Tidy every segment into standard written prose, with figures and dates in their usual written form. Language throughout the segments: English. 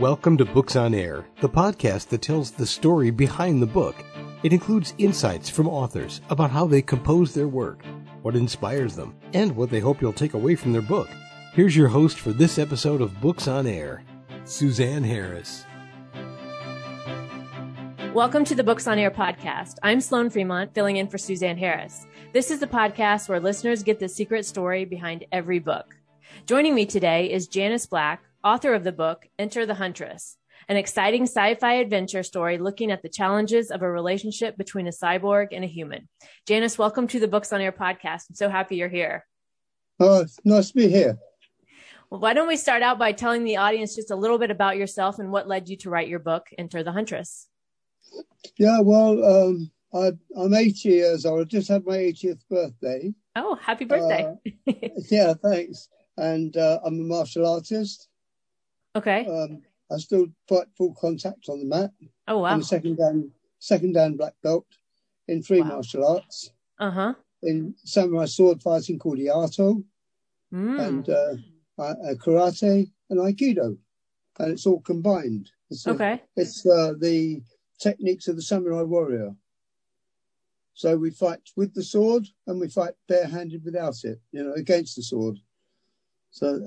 Welcome to Books on Air, the podcast that tells the story behind the book. It includes insights from authors about how they compose their work, what inspires them, and what they hope you'll take away from their book. Here's your host for this episode of Books on Air, Suzanne Harris. Welcome to the Books on Air podcast. I'm Sloane Fremont, filling in for Suzanne Harris. This is the podcast where listeners get the secret story behind every book. Joining me today is Janice Black, author of the book, Enter the Huntress, an exciting sci-fi adventure story looking at the challenges of a relationship between a cyborg and a human. Janice, welcome to the Books on Air podcast. I'm so happy you're here. Oh, it's nice to be here. Well, why don't we start out by telling the audience just a little bit about yourself and what led you to write your book, Enter the Huntress? Yeah, well, I'm 80 years old. I just had my 80th birthday. Oh, happy birthday. Yeah, thanks. And I'm a martial artist. Okay. I still fight full contact on the mat. Oh, wow. I'm a second dan black belt in three martial arts. Uh-huh. In samurai sword fighting called Iato, and karate and Aikido. And it's all combined. It's the techniques of the samurai warrior. So we fight with the sword and we fight barehanded without it, against the sword. So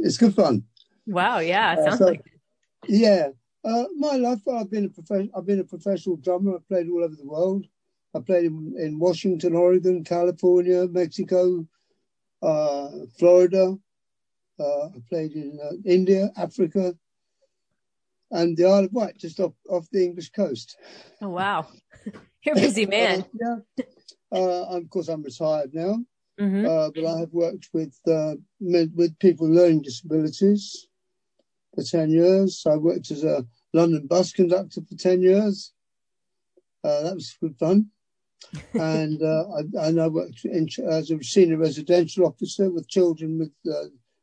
it's good fun. Wow! Yeah, sounds like it. Yeah, my life. I've been a professional drummer. I've played all over the world. I played in Washington, Oregon, California, Mexico, Florida. I played in India, Africa, and the Isle of Wight, just off the English coast. Oh wow, you're a busy man. Of course, I'm retired now, but I have worked with people with learning disabilities for 10 years. I worked as a London bus conductor for 10 years. That was good fun. And I worked as a senior residential officer with children with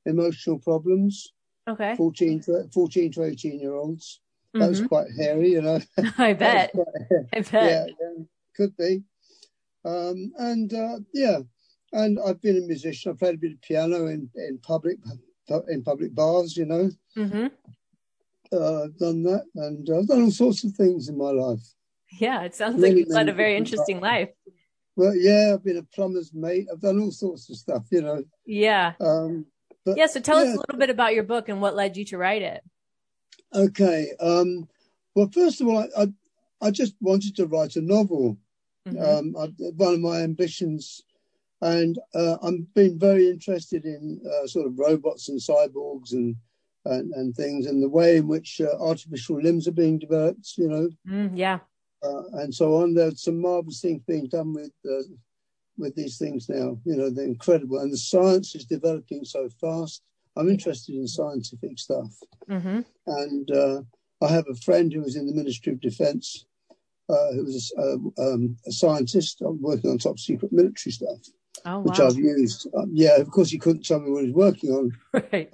emotional problems. Okay. 14 to 18-year-olds. That was quite hairy, I bet. Yeah, could be. And I've been a musician. I played a bit of piano in public bars, I've done that, and I've done all sorts of things in my life. Yeah, it sounds like you've led a very interesting life. Well, yeah, I've been a plumber's mate. I've done all sorts of stuff, Yeah. So tell us a little bit about your book and what led you to write it. Okay. Well, first of all, I just wanted to write a novel. One of my ambitions. And I've been very interested in sort of robots and cyborgs and things, and the way in which artificial limbs are being developed, and so on. There's some marvelous things being done with these things now, they're incredible. And the science is developing so fast. I'm interested in scientific stuff. And I have a friend who was in the Ministry of Defence, who was a scientist working on top secret military stuff. Oh, wow. Which I've used. Yeah, of course, he couldn't tell me what he was working on, right.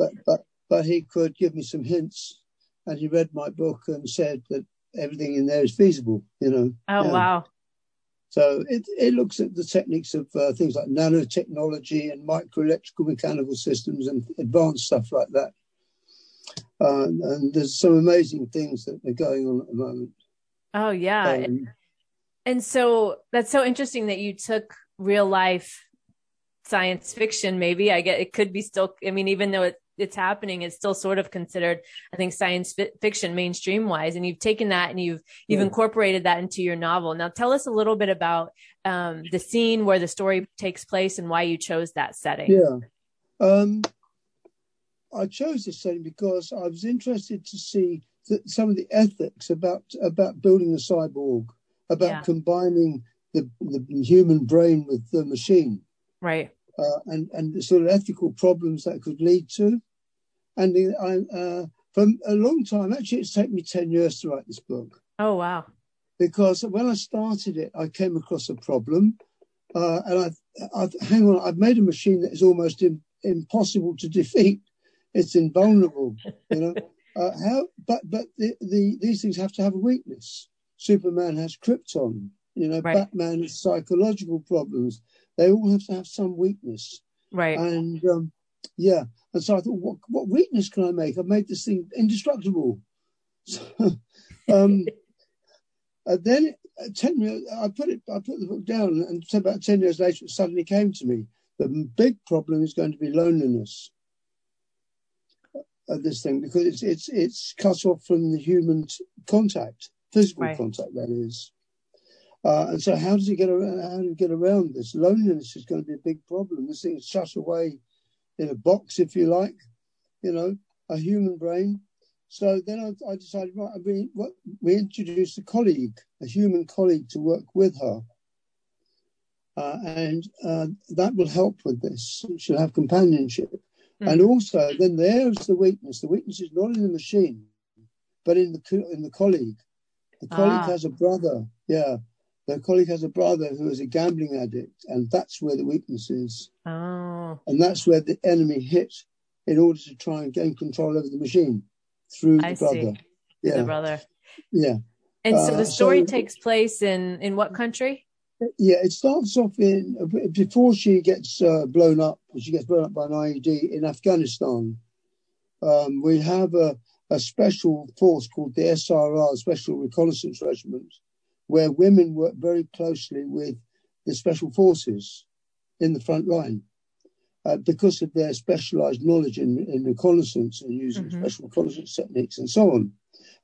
but he could give me some hints, and he read my book and said that everything in there is feasible, Oh, yeah. Wow. So it looks at the techniques of things like nanotechnology and microelectrical mechanical systems and advanced stuff like that. And there's some amazing things that are going on at the moment. Oh, yeah. And so that's so interesting that you took real life science fiction, maybe. I get it could be still, even though it's happening, it's still sort of considered, I think, science fiction mainstream wise. And you've taken that and you've incorporated that into your novel. Now tell us a little bit about the scene where the story takes place and why you chose that setting. Yeah. I chose this setting because I was interested to see some of the ethics about building a cyborg, about combining the human brain with the machine. Right. And the sort of ethical problems that could lead to. And from a long time, actually, it's taken me 10 years to write this book. Oh, wow. Because when I started it, I came across a problem. And I've made a machine that is almost impossible to defeat. It's invulnerable, But these things have to have a weakness. Superman has krypton. Right. Batman has psychological problems. They all have to have some weakness. Right. And And so I thought, what weakness can I make? I've made this thing indestructible. So, and then 10 years, I put the book down, and about 10 years later, it suddenly came to me. The big problem is going to be loneliness of this thing, because it's cut off from the human contact, physical contact, that is. And so how does it get around? How do you get around this? Loneliness is going to be a big problem. This thing is shut away in a box, if you like, you know, a human brain. So then I decided, right, we introduced a colleague, a human colleague to work with her. And that will help with this. She'll have companionship. Mm. And also, then there's the weakness. The weakness is not in the machine, but in the colleague. The colleague has a brother. Yeah. The colleague has a brother who is a gambling addict, and that's where the weakness is. Oh. And that's where the enemy hits in order to try and gain control over the machine through the brother. Yeah. The brother. Yeah. And so the story takes place in what country? Yeah, it starts off before she gets blown up. She gets blown up by an IED in Afghanistan. We have a special force called the SRR, Special Reconnaissance Regiment, where women work very closely with the special forces in the front line because of their specialized knowledge in reconnaissance and using special reconnaissance techniques and so on.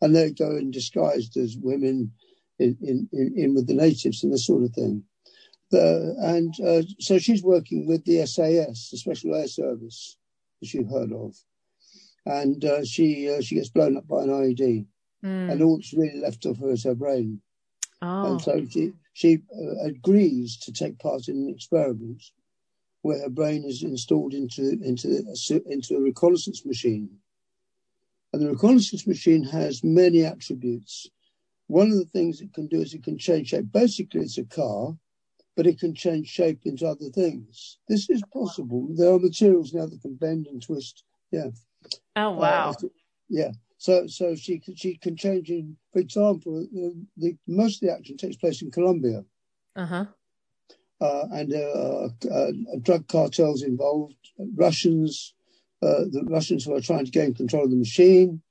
And they go in disguised as women in with the natives and this sort of thing. So she's working with the SAS, the Special Air Service, which you've heard of. And she gets blown up by an IED. Mm. And all that's really left of her is her brain. Oh. And so she agrees to take part in an experiment where her brain is installed into a reconnaissance machine. And the reconnaissance machine has many attributes. One of the things it can do is it can change shape. Basically, it's a car, but it can change shape into other things. This is possible. There are materials now that can bend and twist. Yeah. Oh, wow. Yeah. So she can change in, for example, most of the action takes place in Colombia. Uh-huh. And there are drug cartels involved, the Russians who are trying to gain control of the machine,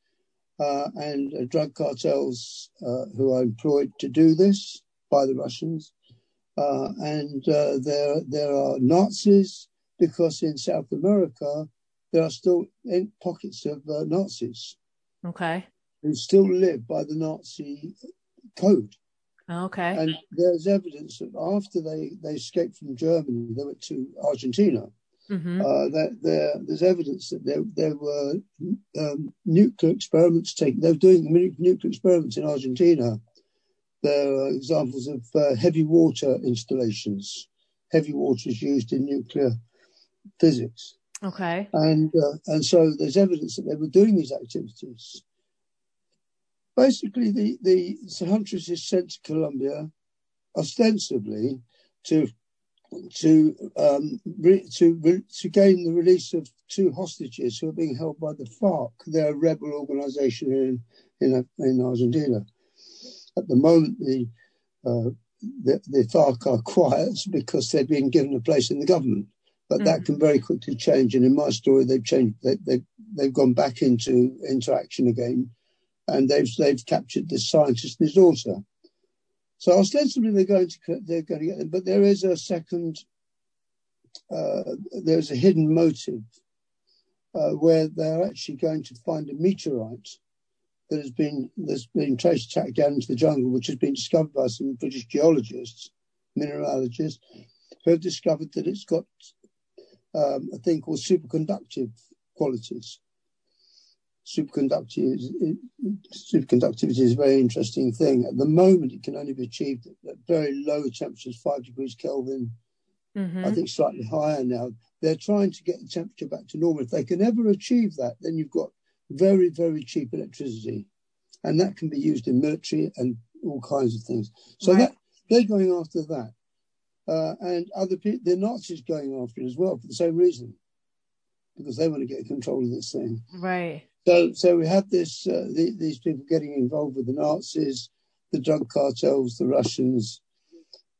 and drug cartels who are employed to do this by the Russians. And there are Nazis, because in South America, there are still pockets of Nazis. Okay. Who still live by the Nazi code. Okay. And there's evidence that after they escaped from Germany, they went to Argentina. Mm-hmm. There's evidence that there were nuclear experiments taken. They were doing nuclear experiments in Argentina. There are examples of heavy water installations. Heavy water is used in nuclear physics. Okay. And so there's evidence that they were doing these activities. Basically, the Huntress is sent to Colombia, ostensibly, to gain the release of two hostages who are being held by the FARC. They're a rebel organisation in Argentina. At the moment, the FARC are quiet because they're being given a place in the government. But that can very quickly change. And in my story, they've changed. They've gone back into action again, and they've captured this scientist and his daughter. So ostensibly, they're going to get them. But there is a second. There's a hidden motive where they're actually going to find a meteorite that has been traced back down into the jungle, which has been discovered by some British geologists, mineralogists, who have discovered that it's got a thing called superconductive qualities. Superconductivity is a very interesting thing. At the moment, it can only be achieved at very low temperatures, 5 degrees Kelvin, I think slightly higher now. They're trying to get the temperature back to normal. If they can ever achieve that, then you've got very, very cheap electricity. And that can be used in military and all kinds of things. So that they're going after that. And other people, the Nazis going after it as well for the same reason, because they want to get control of this thing. Right. So we have this these people getting involved with the Nazis, the drug cartels, the Russians,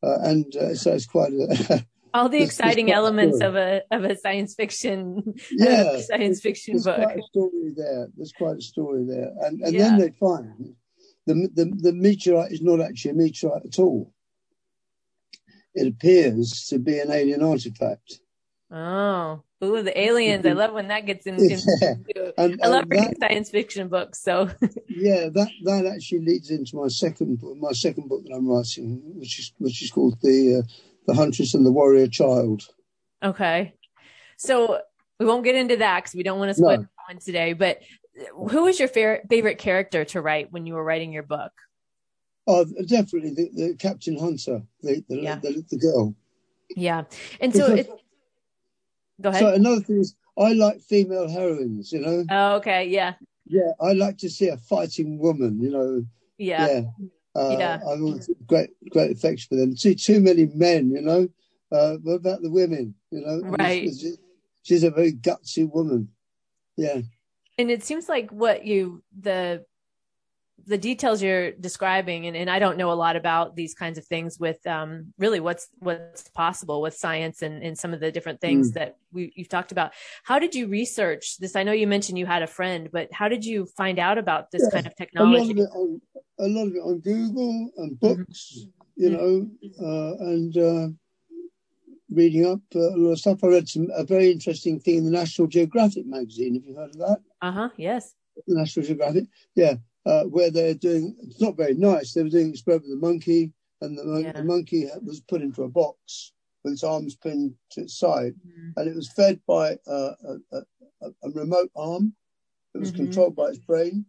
and so it's quite a all the exciting elements story. of a science fiction, book. Quite a story there. There's quite a story there, and then they find the meteorite is not actually a meteorite at all. It appears to be an alien artifact. Oh, ooh, the aliens! I love when that gets into I love reading science fiction books. So that actually leads into my second book that I'm writing, which is called The Huntress and the Warrior Child. Okay. So we won't get into that because we don't want to split on today, but who was your favorite character to write when you were writing your book? Oh, definitely the Captain Hunter, the girl. Yeah. And so go ahead. So another thing is I like female heroines, you know. Oh, okay. Yeah. Yeah. I like to see a fighting woman, you know. Yeah. Yeah. I've always great affection for them. See too many men, you know. What about the women, you know? Right. She's a very gutsy woman. Yeah. And it seems like what the details you're describing, and I don't know a lot about these kinds of things with really what's possible with science and some of the different things that you've talked about. How did you research this? I know you mentioned you had a friend, but how did you find out about this kind of technology? A lot of it on Google and books, you know, and reading up a lot of stuff. I read a very interesting thing in the National Geographic magazine. Have you heard of that? Uh-huh, yes. The National Geographic, yeah, where they're doing, it's not very nice, they were doing an experiment with a monkey, and the monkey was put into a box with its arms pinned to its side, and it was fed by a remote arm that was controlled by its brain.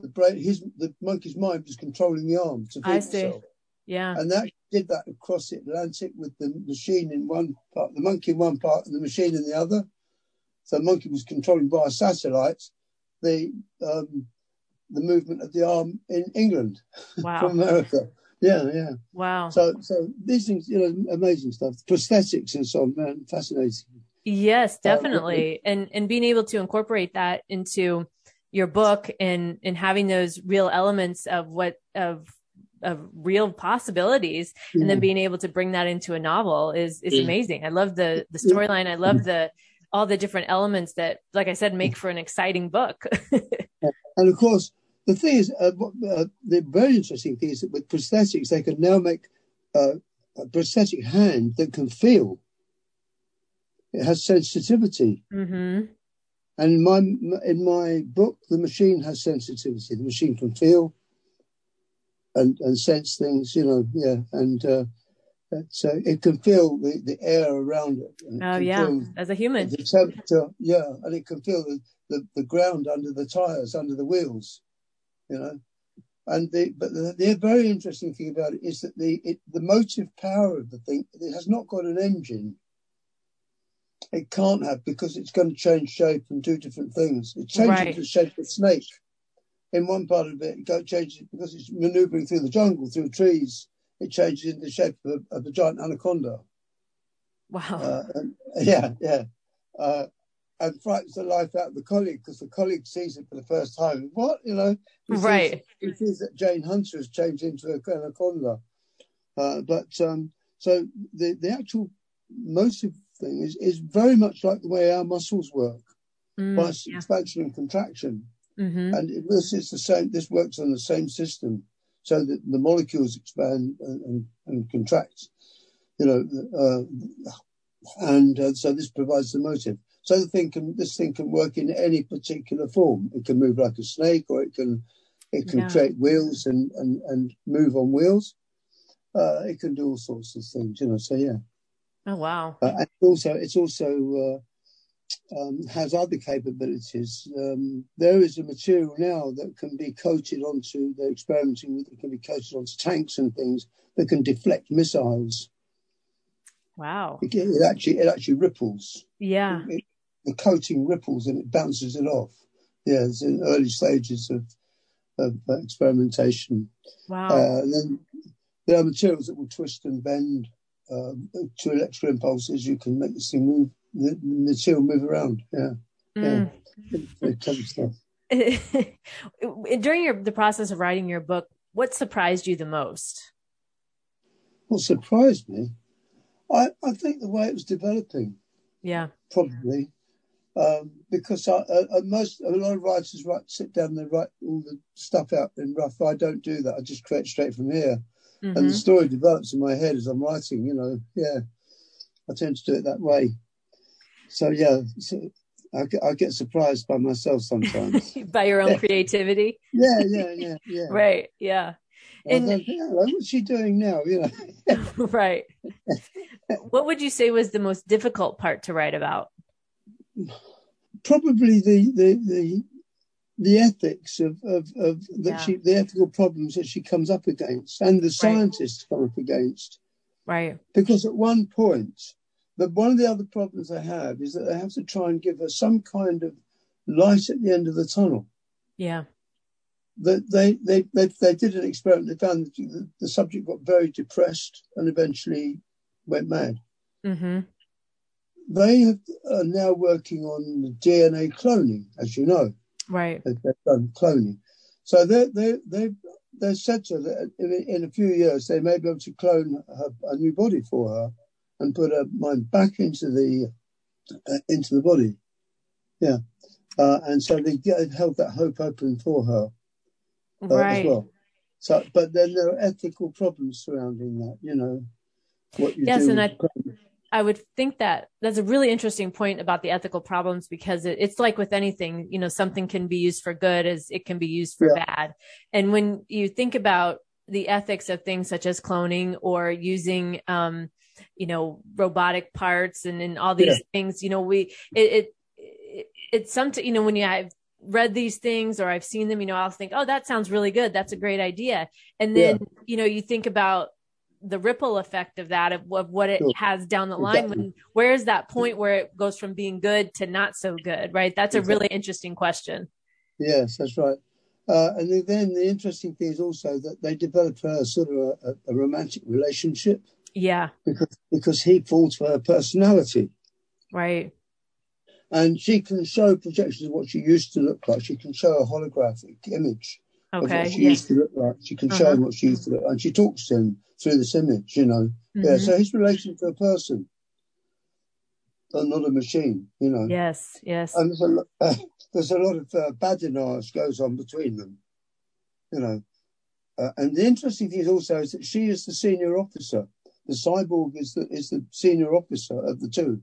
The monkey's mind was controlling the arm to feed itself. Yeah, and that did that across the Atlantic with the machine in one part, the monkey in one part, and the machine in the other. So the monkey was controlling via satellite the movement of the arm in England from America. Yeah, yeah. Wow. So these things, you know, amazing stuff. Prosthetics and so on, man, fascinating. Yes, definitely, and being able to incorporate that into your book and having those real elements of real possibilities and then being able to bring that into a novel is amazing. I love the storyline. I love all the different elements that, like I said, make for an exciting book. And of course, the thing is, the very interesting thing is that with prosthetics, they can now make a prosthetic hand that can feel. It has sensitivity. Mm-hmm. And in my book, the machine has sensitivity. The machine can feel and sense things, you know. Yeah, and so it can feel the air around it. Oh yeah, as a human. The temperature, yeah, and it can feel the ground under the tires, under the wheels, you know. And the very interesting thing about it is that the motive power of the thing, it has not got an engine. It can't have, because it's going to change shape and do different things. It changes the shape of a snake. In one part of it, it changes because it's manoeuvring through the jungle, through trees. It changes into the shape of a giant anaconda. Wow. And frightens the life out of the colleague, because the colleague sees it for the first time. What, you know? He sees that Jane Hunter has changed into an anaconda. So the actual motive thing is very much like the way our muscles work by expansion and contraction, and it's the same. This works on the same system, so that the molecules expand and contract, you know, and so this provides the motive. So this thing can work in any particular form. It can move like a snake, or it can create wheels and move on wheels. It can do all sorts of things, you know. So yeah. Oh wow! And it also has other capabilities. There is a material now that can be coated onto. They're experimenting with. It can be coated onto tanks and things that can deflect missiles. Wow! It actually ripples. Yeah. The coating ripples and it bounces it off. Yeah, it's in early stages of experimentation. Wow! Then there are materials that will twist and bend. To electrical impulses, you can make this thing move, the material move around. During the process of writing your book, what surprised you the most? What surprised me? I think the way it was developing. Yeah. Probably. Because a lot of writers sit down and they write all the stuff out in rough. I don't do that. I just create straight from here. Mm-hmm. And the story develops in my head as I'm writing, you know. Yeah. I tend to do it that way. So, yeah, I get surprised by myself sometimes. By your own creativity? Yeah. Right, yeah. And I thought, what's she doing now? You know. Right. What would you say was the most difficult part to write about? Probably the ethics the ethical problems that she comes up against, and the scientists come up against. Right. Because at one point, one of the other problems they have is that they have to try and give her some kind of light at the end of the tunnel. Yeah. That they did an experiment. They found that the subject got very depressed and eventually went mad. Mm-hmm. They are now working on DNA cloning, as you know. Right. They've done cloning. So they said to her that in a few years they may be able to clone a new body for her and put her mind back into the body. Yeah. And so they held that hope open for her as well. So, but then there are ethical problems surrounding that, you know, what you do. Yes, and I would think that that's a really interesting point about the ethical problems, because it's like with anything, you know, something can be used for good as it can be used for bad. And when you think about the ethics of things such as cloning or using, you know, robotic parts and all these things, you know, it's something, you know, when I've read these things or I've seen them, you know, I'll think, oh, that sounds really good. That's a great idea. And then, you know, you think about the ripple effect of that, of what it has down the line. Where is that point where it goes from being good to not so good, right? That's a really interesting question. Yes, that's right. And then the interesting thing is also that they develop her sort of a romantic relationship. Yeah. Because he falls for her personality. Right. And she can show projections of what she used to look like. She can show a holographic image of what she used to look like. She can show him what she used to look like. And she talks to him through this image, you know. Mm-hmm. Yeah, so his relation to a person, but not a machine, you know. Yes. And there's a lot of badinage goes on between them, you know. And the interesting thing also is that she is the senior officer. The cyborg is the senior officer of the two.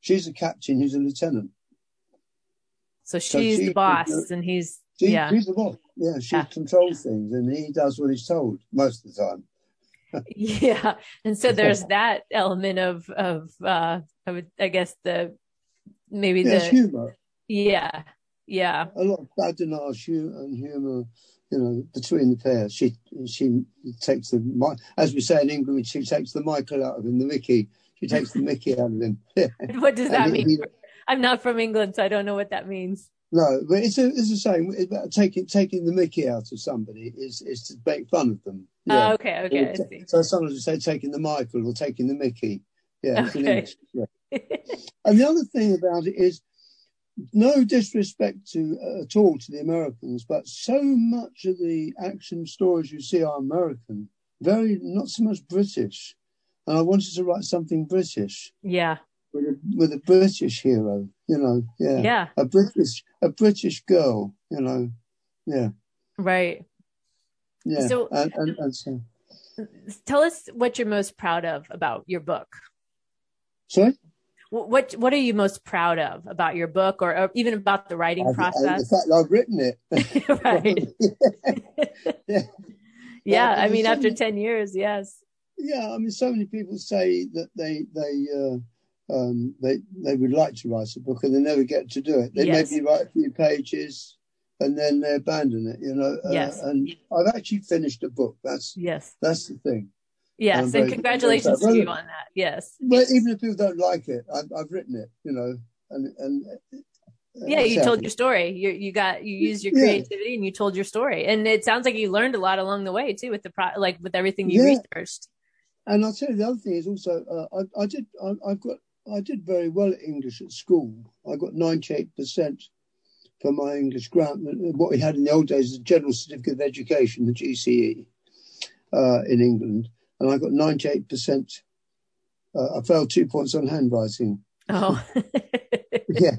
She's a captain, he's a lieutenant. So she's the boss, and he's... She's the boss. Yeah, she controls things, and he does what he's told most of the time. Yeah, and so there's that element of the humor. Yeah. A lot of badinage and humor, you know, between the pair. She takes the, as we say in England, she takes the Michael out of him, the Mickey. She takes the Mickey out of him. What does that mean? I'm not from England, so I don't know what that means. No, but it's a saying about taking the Mickey out of somebody is to make fun of them. Yeah. Okay, I see. So sometimes we say taking the Michael or taking the Mickey. Yeah, okay. And the other thing about it is, no disrespect at all to the Americans, but so much of the action stories you see are American, very not so much British. And I wanted to write something British. Yeah. With a British hero, you know, yeah, a British girl, you know, yeah, right, yeah. So, and so, tell us what you're most proud of about your book. Sorry, what are you most proud of about your book, or even about the writing process? The fact that I've written it, right? Yeah. I mean, after 10 years, yes. Yeah, I mean, so many people say that they would like to write a book and they never get to do it. They maybe write a few pages and then they abandon it, you know. And I've actually finished a book. That's the thing. Yes, and congratulations to you on that. Yes. Well, even if people don't like it, I've written it, you know. And yeah, you told your story. You used your creativity and you told your story. And it sounds like you learned a lot along the way too, with with everything you researched. And I'll tell you the other thing is also I did very well at English at school. I got 98% for my English grammar. What we had in the old days is a General Certificate of Education, the GCE, in England. And I got 98% I failed 2 points on handwriting. Oh, yeah.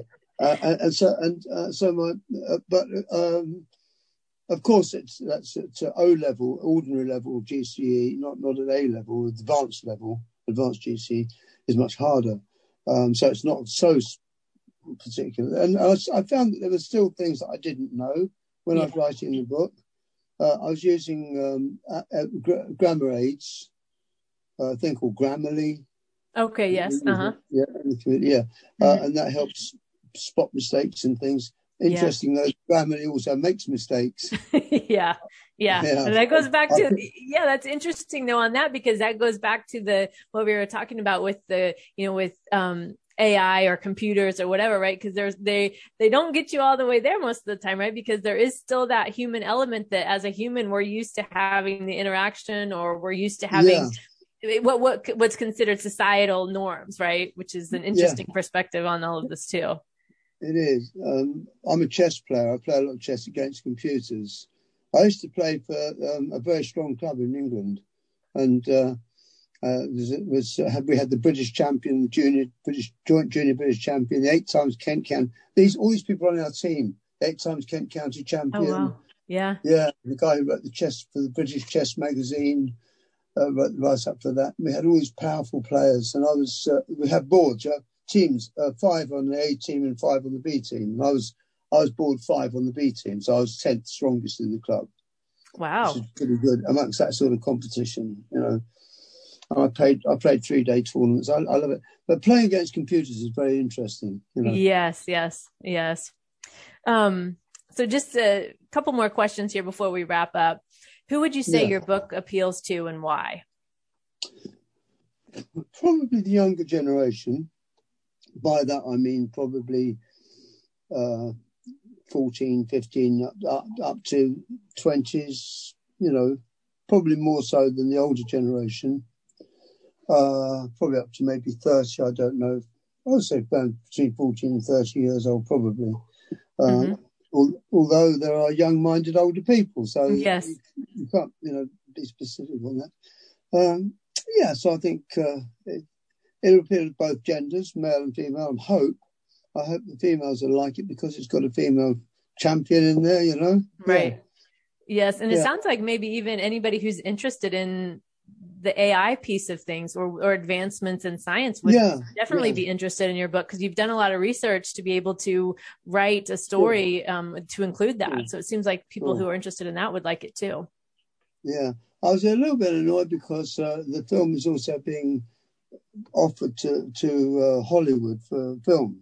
Of course, that's at O level, ordinary level GCE, not at A level. Advanced level, advanced GCE is much harder. So it's not so particular. And I found that there were still things that I didn't know when I was writing the book. I was using grammar aids, a thing called Grammarly. Okay. Yes. Uh-huh. Yeah. And that helps spot mistakes and things. Interesting, though, Grammarly also makes mistakes. And that goes back to that's interesting though on that, because that goes back to what we were talking about with AI or computers or whatever, right? Because they don't get you all the way there most of the time, right? Because there is still that human element that as a human we're used to having the interaction, or we're used to having what's considered societal norms, right? Which is an interesting perspective on all of this too. It is. I'm a chess player. I play a lot of chess against computers. I used to play for a very strong club in England, and we had the British champion, the joint junior British champion, the 8 times Kent County. All these people on our team, 8 times Kent County champion. Oh, wow. Yeah, yeah. The guy who wrote the chess for the British Chess magazine wrote the write up for that. We had all these powerful players, and we had boards. Teams, 5 on the A team and 5 on the B team. And I was board 5 on the B team, so I was 10th strongest in the club. Wow, which is pretty good amongst that sort of competition, you know. And I played 3-day tournaments. I love it, but playing against computers is very interesting, you know. Yes. So just a couple more questions here before we wrap up. Who would you say your book appeals to, and why? Probably the younger generation. By that, I mean probably 14, 15, up to 20s, you know, probably more so than the older generation, probably up to maybe 30, I don't know. I would say between 14 and 30 years old, probably. Although there are young-minded older people, so you can't, you know, be specific on that. So I think... It'll appeal to both genders, male and female, and I hope the females will like it because it's got a female champion in there, you know? Right. Yeah. Yes. And it sounds like maybe even anybody who's interested in the AI piece of things or advancements in science would definitely be interested in your book, because you've done a lot of research to be able to write a story to include that. So it seems like people who are interested in that would like it too. Yeah. I was a little bit annoyed because the film is also being offered to Hollywood for film.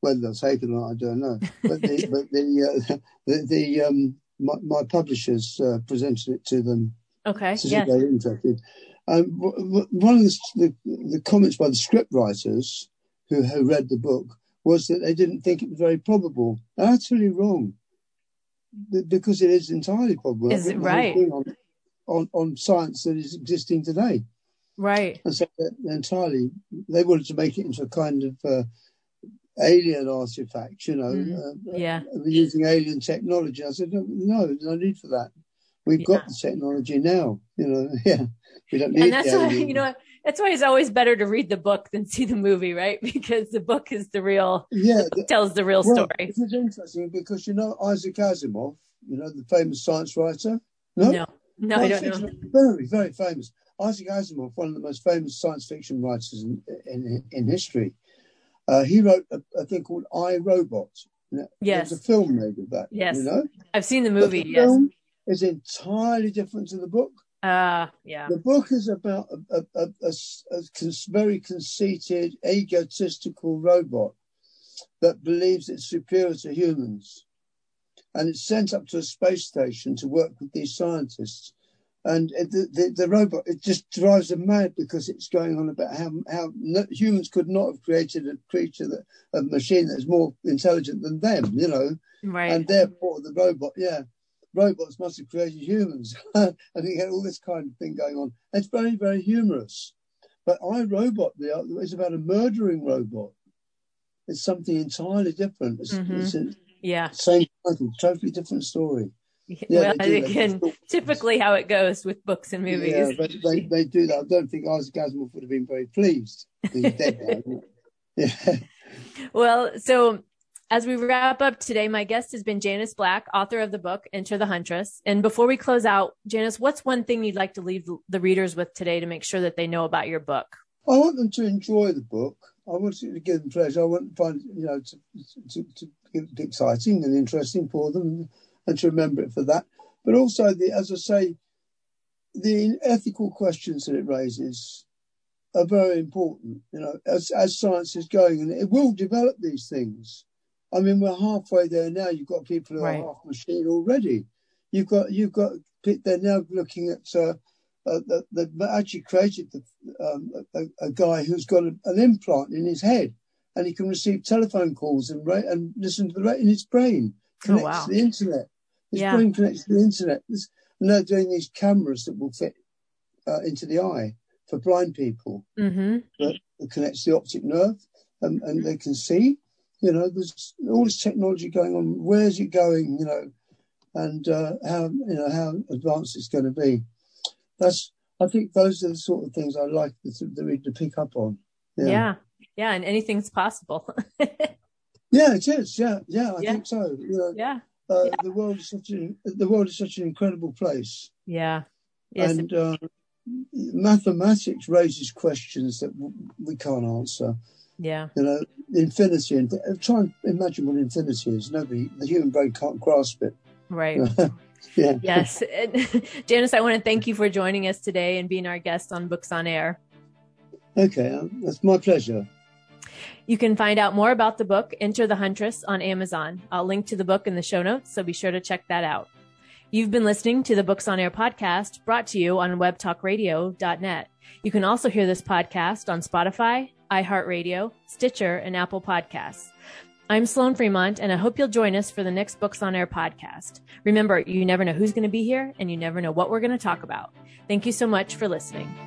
Whether they'll take it or not, I don't know. But my publishers presented it to them. Okay. So they're interested. One of the comments by the scriptwriters who read the book was that they didn't think it was very probable. And that's really wrong, because it is entirely probable. Is it right? On science that is existing today. Right. And so they wanted to make it into a kind of alien artifact, you know, using alien technology. I said, no, there's no need for that. We've got the technology now, you know. Yeah, we don't need. And that's why, you know, that's why it's always better to read the book than see the movie, right? Because the book is the real, tells the real story. It's interesting because, you know, Isaac Asimov, you know, the famous science writer. No, I don't know. Very, very famous. Isaac Asimov, one of the most famous science fiction writers in history, he wrote a thing called I, Robot. Yes. There's a film made of that. Yes. You know? I've seen the movie, the film is entirely different to the book. The book is about a very conceited, egotistical robot that believes it's superior to humans. And it's sent up to a space station to work with these scientists. And the robot, it just drives them mad because it's going on about how humans could not have created a machine that's more intelligent than them, you know. Right. And therefore the robot, robots must have created humans. And you get all this kind of thing going on. It's very, very humorous. But I, Robot, is about a murdering robot. It's something entirely different. It's a same title, totally different story. Yeah, well, again, typically how it goes with books and movies. Yeah, they do that. I don't think Isaac Asimov would have been very pleased. He's dead now. Yeah. Well, so as we wrap up today, my guest has been Janice Black, author of the book, Enter the Huntress. And before we close out, Janice, what's one thing you'd like to leave the readers with today to make sure that they know about your book? I want them to enjoy the book. I want it to give them pleasure. I want to find, you know, to give it exciting and interesting for them, and to remember it for that. But also, as I say, the ethical questions that it raises are very important, you know, as science is going, and it will develop these things. I mean, we're halfway there now. You've got people who are half machine already. You've got. They're now looking at that actually created a guy who's got an implant in his head, and he can receive telephone calls and listen to the radio in his brain. Connects to the internet. His brain connects to the internet. And they're doing these cameras that will fit into the eye for blind people. Mm-hmm. That connects the optic nerve, and they can see. You know, there's all this technology going on. Where's it going? You know, and how advanced it's going to be. I think those are the sort of things I like the reader to pick up on. Yeah. Yeah, and anything's possible. Yeah, it is. Yeah, I think so. You know, the world is such an incredible place. Yeah. Yes, and mathematics raises questions that we can't answer. Yeah. You know, infinity. And try and imagine what infinity is. The human brain can't grasp it. Right. Yeah. Yes. Janice, I want to thank you for joining us today and being our guest on Books on Air. Okay. That's my pleasure. You can find out more about the book, Enter the Huntress, on Amazon. I'll link to the book in the show notes, so be sure to check that out. You've been listening to the Books on Air podcast, brought to you on webtalkradio.net. You can also hear this podcast on Spotify, iHeartRadio, Stitcher, and Apple Podcasts. I'm Sloane Fremont, and I hope you'll join us for the next Books on Air podcast. Remember, you never know who's going to be here, and you never know what we're going to talk about. Thank you so much for listening.